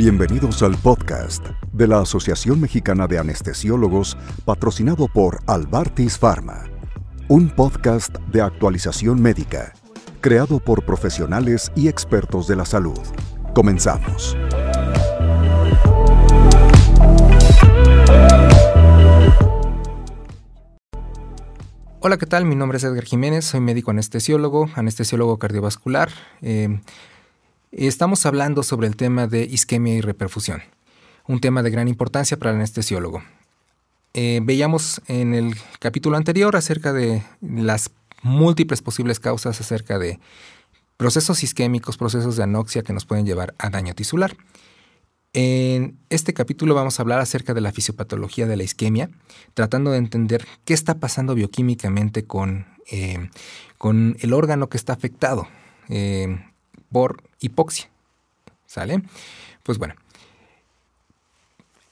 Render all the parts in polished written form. Bienvenidos al podcast de la Asociación Mexicana de Anestesiólogos, patrocinado por Alvartis Pharma, un podcast de actualización médica, creado por profesionales y expertos de la salud. Comenzamos. Hola, ¿qué tal? Mi nombre es Edgar Jiménez, soy médico anestesiólogo, anestesiólogo cardiovascular. Estamos hablando sobre el tema de isquemia y reperfusión, un tema de gran importancia para el anestesiólogo. Veíamos en el capítulo anterior acerca de las múltiples posibles causas acerca de procesos isquémicos, procesos de anoxia que nos pueden llevar a daño tisular. En este capítulo vamos a hablar acerca de la fisiopatología de la isquemia, tratando de entender qué está pasando bioquímicamente con el órgano que está afectado por hipoxia. ¿Sale? Pues bueno,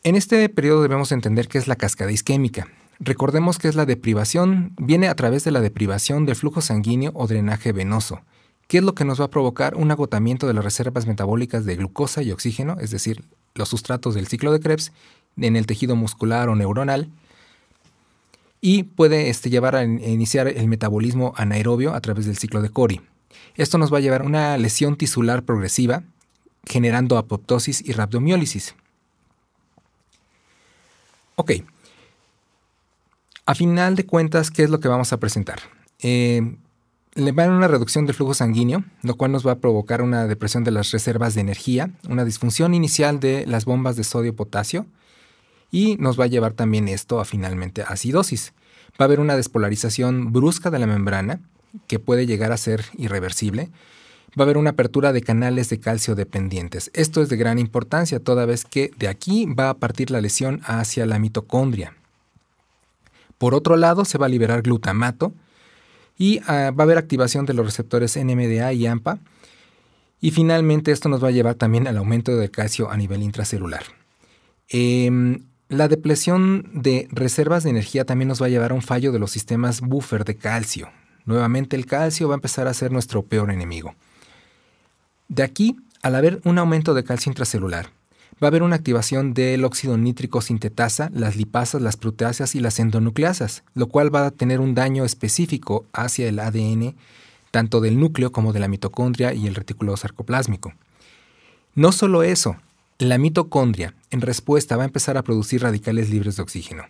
en este periodo debemos entender qué es la cascada isquémica. Recordemos que es la deprivación, viene a través de la deprivación del flujo sanguíneo o drenaje venoso. ¿Qué es lo que nos va a provocar? Un agotamiento de las reservas metabólicas de glucosa y oxígeno, es decir, los sustratos del ciclo de Krebs, en el tejido muscular o neuronal, y puede llevar a iniciar el metabolismo anaerobio a través del ciclo de Cori. Esto nos va a llevar a una lesión tisular progresiva, generando apoptosis y rabdomiólisis. Ok. A final de cuentas, ¿qué es lo que vamos a presentar? Le van a una reducción del flujo sanguíneo, lo cual nos va a provocar una depresión de las reservas de energía, una disfunción inicial de las bombas de sodio-potasio y nos va a llevar también esto a finalmente acidosis. Va a haber una despolarización brusca de la membrana que puede llegar a ser irreversible. Va a haber una apertura de canales de calcio dependientes. Esto es de gran importancia toda vez que de aquí va a partir la lesión hacia la mitocondria. Por otro lado, se va a liberar glutamato y va a haber activación de los receptores NMDA y AMPA. Y finalmente esto nos va a llevar también al aumento del calcio a nivel intracelular. La depresión de reservas de energía también nos va a llevar a un fallo de los sistemas buffer de calcio. Nuevamente el calcio va a empezar a ser nuestro peor enemigo. De aquí, al haber un aumento de calcio intracelular, va a haber una activación del óxido nítrico sintetasa, las lipasas, las proteasas y las endonucleasas, lo cual va a tener un daño específico hacia el ADN, tanto del núcleo como de la mitocondria y el retículo sarcoplásmico. No solo eso, la mitocondria en respuesta va a empezar a producir radicales libres de oxígeno.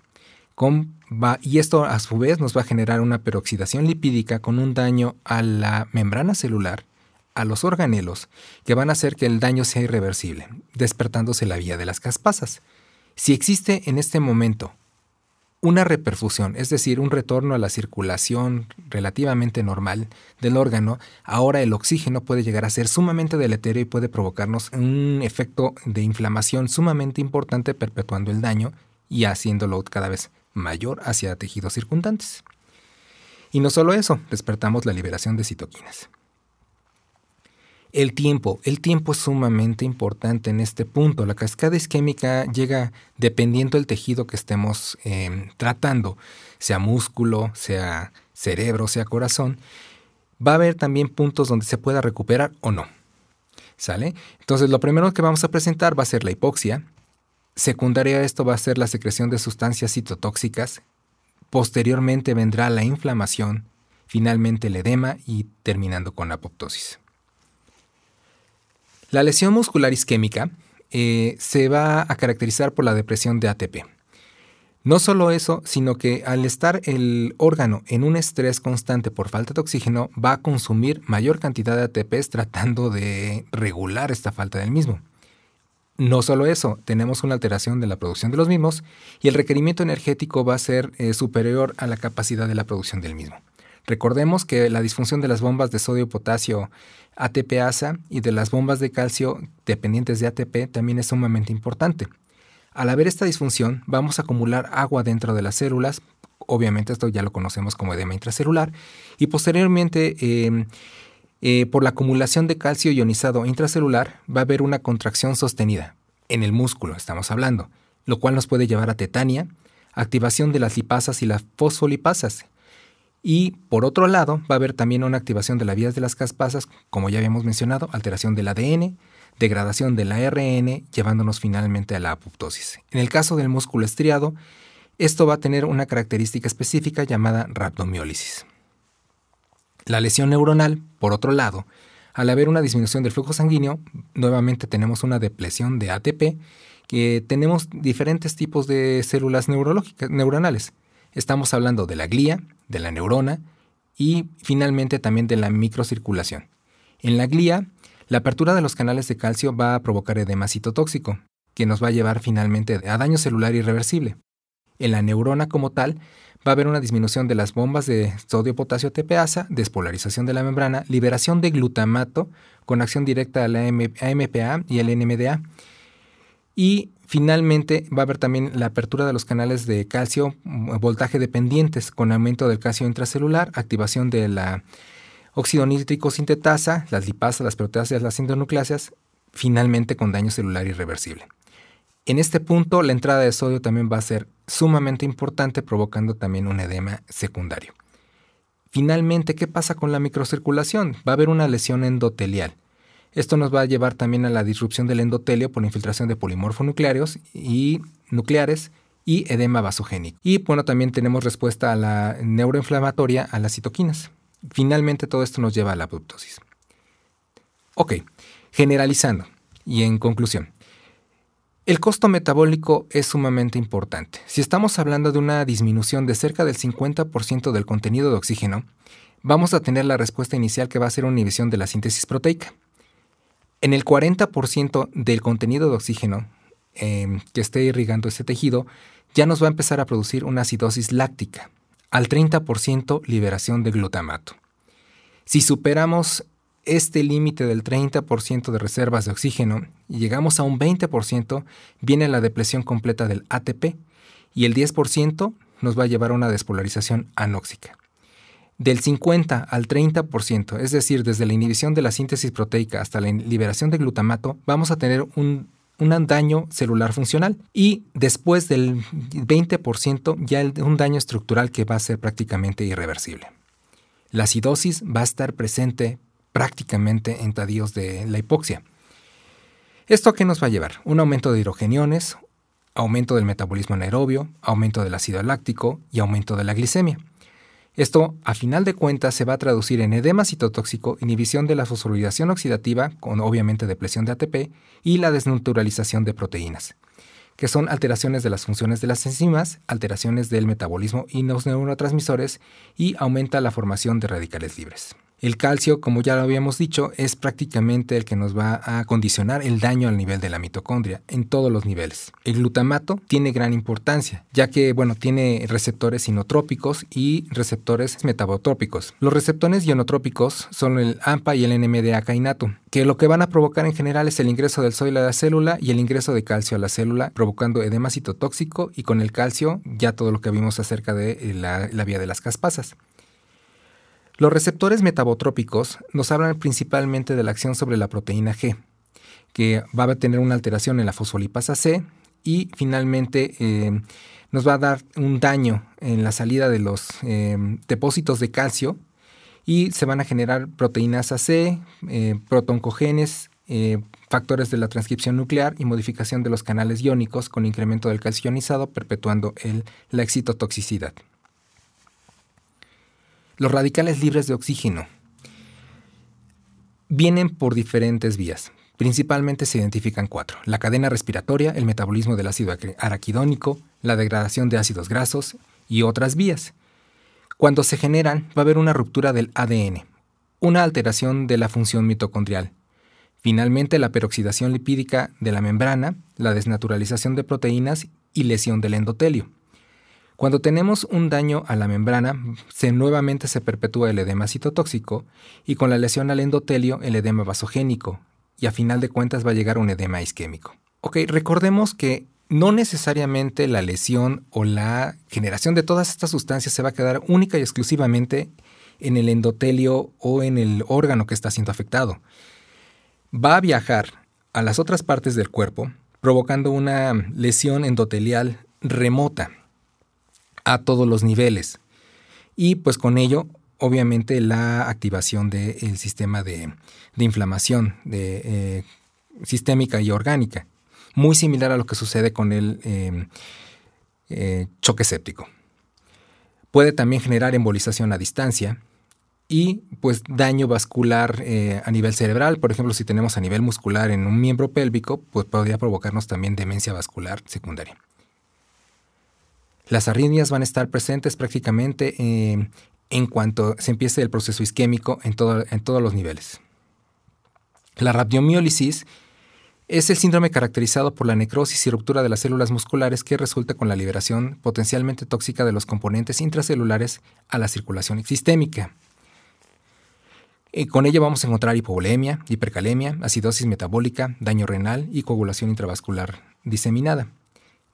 Y esto a su vez nos va a generar una peroxidación lipídica con un daño a la membrana celular, a los organelos, que van a hacer que el daño sea irreversible, despertándose la vía de las caspasas. Si existe en este momento una reperfusión, es decir, un retorno a la circulación relativamente normal del órgano, ahora el oxígeno puede llegar a ser sumamente deleterio y puede provocarnos un efecto de inflamación sumamente importante, perpetuando el daño y haciéndolo cada vez mayor hacia tejidos circundantes. Y no solo eso, despertamos la liberación de citoquinas. El tiempo es sumamente importante en este punto. La cascada isquémica llega dependiendo del tejido que estemos tratando, sea músculo, sea cerebro, sea corazón. Va a haber también puntos donde se pueda recuperar o no. ¿Sale? Entonces, lo primero que vamos a presentar va a ser la hipoxia. Secundaria a esto va a ser la secreción de sustancias citotóxicas. Posteriormente vendrá la inflamación, finalmente el edema y terminando con la apoptosis. La lesión muscular isquémica se va a caracterizar por la depresión de ATP. No solo eso, sino que al estar el órgano en un estrés constante por falta de oxígeno, va a consumir mayor cantidad de ATPs tratando de regular esta falta del mismo. No solo eso, tenemos una alteración de la producción de los mismos y el requerimiento energético va a ser superior a la capacidad de la producción del mismo. Recordemos que la disfunción de las bombas de sodio-potasio ATPasa y de las bombas de calcio dependientes de ATP también es sumamente importante. Al haber esta disfunción, vamos a acumular agua dentro de las células, obviamente esto ya lo conocemos como edema intracelular, y posteriormente por la acumulación de calcio ionizado intracelular va a haber una contracción sostenida en el músculo, estamos hablando, lo cual nos puede llevar a tetania, activación de las lipasas y las fosfolipasas. Y por otro lado, va a haber también una activación de las vías de las caspasas, como ya habíamos mencionado, alteración del ADN, degradación del ARN, llevándonos finalmente a la apoptosis. En el caso del músculo estriado, esto va a tener una característica específica llamada rabdomiólisis. La lesión neuronal, por otro lado, al haber una disminución del flujo sanguíneo, nuevamente tenemos una depleción de ATP, que tenemos diferentes tipos de células neuronales. Estamos hablando de la glía, de la neurona y finalmente también de la microcirculación. En la glía, la apertura de los canales de calcio va a provocar edema citotóxico, que nos va a llevar finalmente a daño celular irreversible. En la neurona como tal, va a haber una disminución de las bombas de sodio-potasio ATPasa, despolarización de la membrana, liberación de glutamato con acción directa a la AMPA y el NMDA. Y finalmente va a haber también la apertura de los canales de calcio voltaje dependientes con aumento del calcio intracelular, activación de la óxido nítrico sintetasa, las lipasas, las proteasas, las endonucleasas, finalmente con daño celular irreversible. En este punto, la entrada de sodio también va a ser sumamente importante, provocando también un edema secundario. Finalmente, ¿qué pasa con la microcirculación? Va a haber una lesión endotelial. Esto nos va a llevar también a la disrupción del endotelio por infiltración de polimorfonucleares y edema vasogénico. Y bueno, también tenemos respuesta a la neuroinflamatoria, a las citoquinas. Finalmente, todo esto nos lleva a la apoptosis. Ok, generalizando y en conclusión. El costo metabólico es sumamente importante. Si estamos hablando de una disminución de cerca del 50% del contenido de oxígeno, vamos a tener la respuesta inicial que va a ser una inhibición de la síntesis proteica. En el 40% del contenido de oxígeno que esté irrigando este tejido, ya nos va a empezar a producir una acidosis láctica. Al 30% liberación de glutamato. Si superamos este límite del 30% de reservas de oxígeno y llegamos a un 20%, viene la depleción completa del ATP y el 10% nos va a llevar a una despolarización anóxica. Del 50 al 30%, es decir, desde la inhibición de la síntesis proteica hasta la liberación de glutamato, vamos a tener un daño celular funcional y después del 20% ya un daño estructural que va a ser prácticamente irreversible. La acidosis va a estar presente prácticamente en estadios de la hipoxia. ¿Esto a qué nos va a llevar? Un aumento de hidrogeniones, aumento del metabolismo anaerobio, aumento del ácido láctico y aumento de la glicemia. Esto, a final de cuentas, se va a traducir en edema citotóxico, inhibición de la fosforilación oxidativa, con obviamente depleción de ATP, y la desnaturalización de proteínas, que son alteraciones de las funciones de las enzimas, alteraciones del metabolismo y los neurotransmisores, y aumenta la formación de radicales libres. El calcio, como ya lo habíamos dicho, es prácticamente el que nos va a condicionar el daño al nivel de la mitocondria, en todos los niveles. El glutamato tiene gran importancia, ya que, tiene receptores inotrópicos y receptores metabotrópicos. Los receptores ionotrópicos son el AMPA y el NMDA kainato, que lo que van a provocar en general es el ingreso del sodio a la célula y el ingreso de calcio a la célula, provocando edema citotóxico y con el calcio ya todo lo que vimos acerca de la vía de las caspasas. Los receptores metabotrópicos nos hablan principalmente de la acción sobre la proteína G, que va a tener una alteración en la fosfolipasa C y finalmente nos va a dar un daño en la salida de los depósitos de calcio y se van a generar proteínas AC, protoncogenes, factores de la transcripción nuclear y modificación de los canales iónicos con incremento del calcio ionizado, perpetuando la excitotoxicidad. Los radicales libres de oxígeno vienen por diferentes vías. Principalmente se identifican 4. La cadena respiratoria, el metabolismo del ácido araquidónico, la degradación de ácidos grasos y otras vías. Cuando se generan, va a haber una ruptura del ADN, una alteración de la función mitocondrial. Finalmente, la peroxidación lipídica de la membrana, la desnaturalización de proteínas y lesión del endotelio. Cuando tenemos un daño a la membrana, nuevamente se perpetúa el edema citotóxico y con la lesión al endotelio, el edema vasogénico y a final de cuentas va a llegar un edema isquémico. Ok, recordemos que no necesariamente la lesión o la generación de todas estas sustancias se va a quedar única y exclusivamente en el endotelio o en el órgano que está siendo afectado. Va a viajar a las otras partes del cuerpo provocando una lesión endotelial remota a todos los niveles y pues con ello obviamente la activación del sistema de inflamación sistémica y orgánica, muy similar a lo que sucede con el choque séptico. Puede también generar embolización a distancia y pues daño vascular a nivel cerebral. Por ejemplo, si tenemos a nivel muscular en un miembro pélvico, pues podría provocarnos también demencia vascular secundaria. Las arritmias van a estar presentes prácticamente en cuanto se empiece el proceso isquémico en todos los niveles. La rabdomiólisis es el síndrome caracterizado por la necrosis y ruptura de las células musculares que resulta con la liberación potencialmente tóxica de los componentes intracelulares a la circulación sistémica. Y con ello vamos a encontrar hipovolemia, hipercalemia, acidosis metabólica, daño renal y coagulación intravascular diseminada.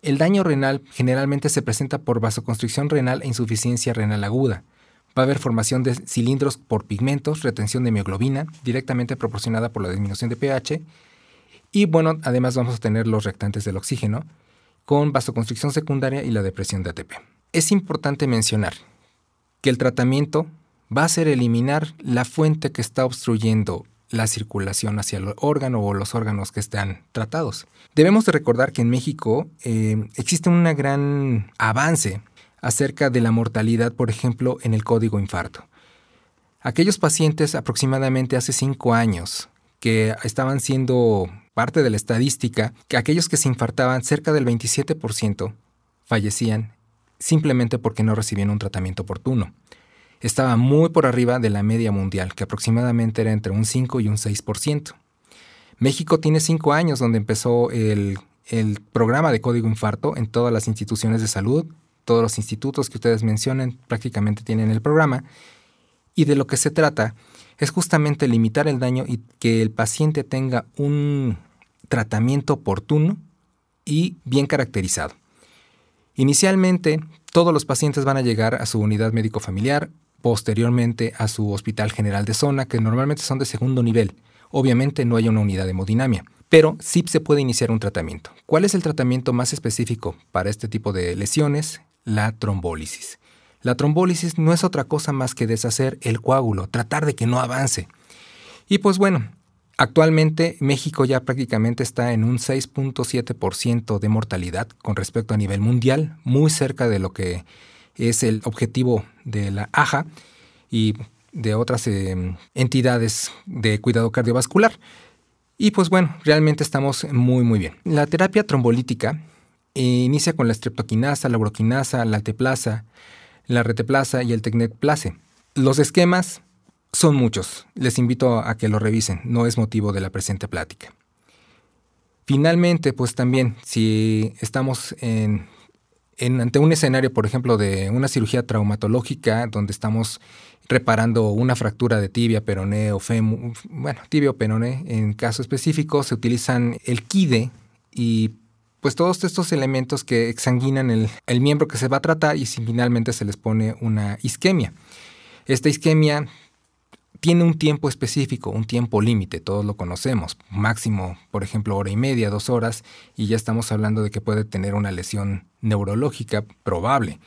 El daño renal generalmente se presenta por vasoconstricción renal e insuficiencia renal aguda. Va a haber formación de cilindros por pigmentos, retención de mioglobina, directamente proporcionada por la disminución de pH. Y bueno, además vamos a tener los reactantes del oxígeno con vasoconstricción secundaria y la depresión de ATP. Es importante mencionar que el tratamiento va a ser eliminar la fuente que está obstruyendo la circulación hacia el órgano o los órganos que están tratados. Debemos de recordar que en México existe un gran avance acerca de la mortalidad, por ejemplo, en el código infarto. Aquellos pacientes aproximadamente hace 5 años que estaban siendo parte de la estadística, que aquellos que se infartaban, cerca del 27% fallecían simplemente porque no recibían un tratamiento oportuno. Estaba muy por arriba de la media mundial, que aproximadamente era entre un 5 y un 6%. México tiene 5 años donde empezó el programa de código infarto en todas las instituciones de salud. Todos los institutos que ustedes mencionen prácticamente tienen el programa. Y de lo que se trata es justamente limitar el daño y que el paciente tenga un tratamiento oportuno y bien caracterizado. Inicialmente, todos los pacientes van a llegar a su unidad médico familiar, posteriormente a su hospital general de zona, que normalmente son de segundo nivel. Obviamente no hay una unidad de hemodinamia, pero sí se puede iniciar un tratamiento. ¿Cuál es el tratamiento más específico para este tipo de lesiones? La trombólisis. La trombólisis no es otra cosa más que deshacer el coágulo, tratar de que no avance. Y pues bueno, actualmente México ya prácticamente está en un 6.7% de mortalidad con respecto a nivel mundial, muy cerca de lo que es el objetivo de la AHA y de otras entidades de cuidado cardiovascular. Y pues bueno, realmente estamos muy bien. La terapia trombolítica inicia con la streptoquinasa, la uroquinasa, la teplaza, la reteplaza y el tecnetplace. Los esquemas son muchos. Les invito a que lo revisen. No es motivo de la presente plática. Finalmente, pues también, si estamos ante un escenario, por ejemplo, de una cirugía traumatológica donde estamos reparando una fractura de tibia, peroné o fémur, bueno, tibia o peroné en caso específico, se utilizan el quide y pues todos estos elementos que exsanguinan el miembro que se va a tratar y si finalmente se les pone una isquemia. Esta isquemia tiene un tiempo específico, un tiempo límite, todos lo conocemos. Máximo, por ejemplo, 1 hora y media, 2 horas, y ya estamos hablando de que puede tener una lesión neurológica probable.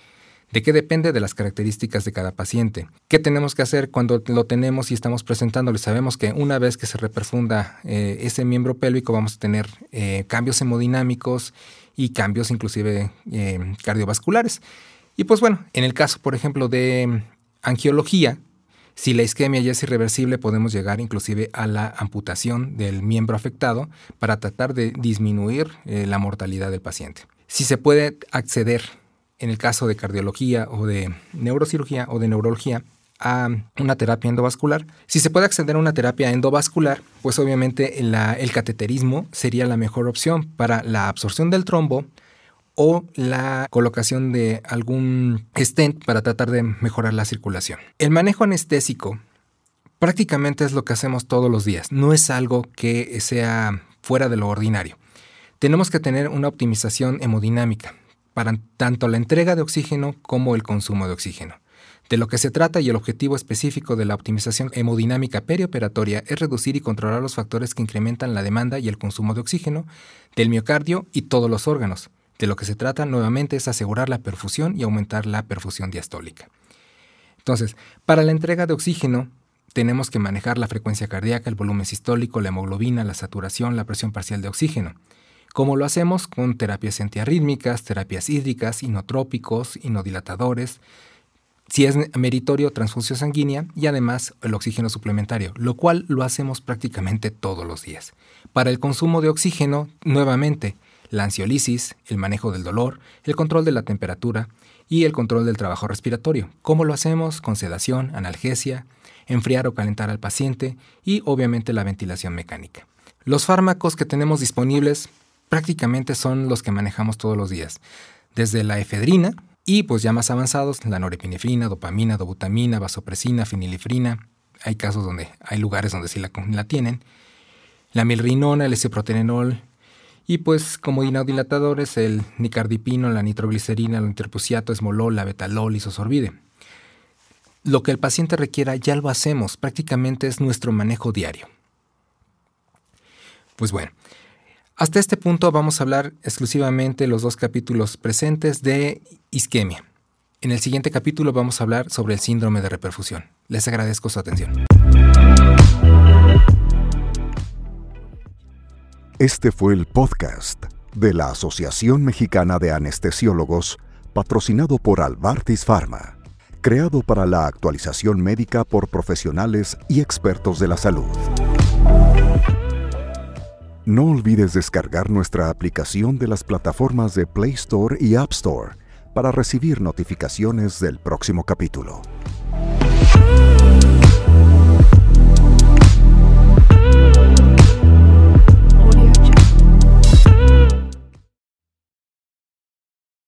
¿De qué depende? De las características de cada paciente. ¿Qué tenemos que hacer cuando lo tenemos y estamos presentándole? Sabemos que una vez que se reperfunda ese miembro pélvico vamos a tener cambios hemodinámicos y cambios inclusive cardiovasculares. Y pues bueno, en el caso, por ejemplo, de angiología, si la isquemia ya es irreversible, podemos llegar inclusive a la amputación del miembro afectado para tratar de disminuir la mortalidad del paciente. Si se puede acceder, en el caso de cardiología o de neurocirugía o de neurología, a una terapia endovascular. Si se puede acceder a una terapia endovascular, pues obviamente el cateterismo sería la mejor opción para la absorción del trombo o la colocación de algún stent para tratar de mejorar la circulación. El manejo anestésico prácticamente es lo que hacemos todos los días. No es algo que sea fuera de lo ordinario. Tenemos que tener una optimización hemodinámica para tanto la entrega de oxígeno como el consumo de oxígeno. De lo que se trata y el objetivo específico de la optimización hemodinámica perioperatoria es reducir y controlar los factores que incrementan la demanda y el consumo de oxígeno del miocardio y todos los órganos. De lo que se trata nuevamente es asegurar la perfusión y aumentar la perfusión diastólica. Entonces, para la entrega de oxígeno tenemos que manejar la frecuencia cardíaca, el volumen sistólico, la hemoglobina, la saturación, la presión parcial de oxígeno. ¿Cómo lo hacemos? Con terapias antiarrítmicas, terapias hídricas, inotrópicos, inodilatadores, si es meritorio, transfusión sanguínea y además el oxígeno suplementario, lo cual lo hacemos prácticamente todos los días. Para el consumo de oxígeno, nuevamente, la ansiolisis, el manejo del dolor, el control de la temperatura y el control del trabajo respiratorio. ¿Cómo lo hacemos? Con sedación, analgesia, enfriar o calentar al paciente y obviamente la ventilación mecánica. Los fármacos que tenemos disponibles prácticamente son los que manejamos todos los días, desde la efedrina y pues ya más avanzados, la norepinefrina, dopamina, dobutamina, vasopresina, fenilefrina. Hay casos donde hay lugares donde sí la tienen. La milrinona, el isoproterenol y pues como inodilatadores el nicardipino, la nitroglicerina, el nitroprusiato, esmolol, la betalol, isosorbide. Lo que el paciente requiera ya lo hacemos, prácticamente es nuestro manejo diario. Pues bueno, hasta este punto vamos a hablar exclusivamente los dos capítulos presentes de isquemia. En el siguiente capítulo vamos a hablar sobre el síndrome de reperfusión. Les agradezco su atención. Este fue el podcast de la Asociación Mexicana de Anestesiólogos, patrocinado por Alvartis Pharma, creado para la actualización médica por profesionales y expertos de la salud. No olvides descargar nuestra aplicación de las plataformas de Play Store y App Store para recibir notificaciones del próximo capítulo.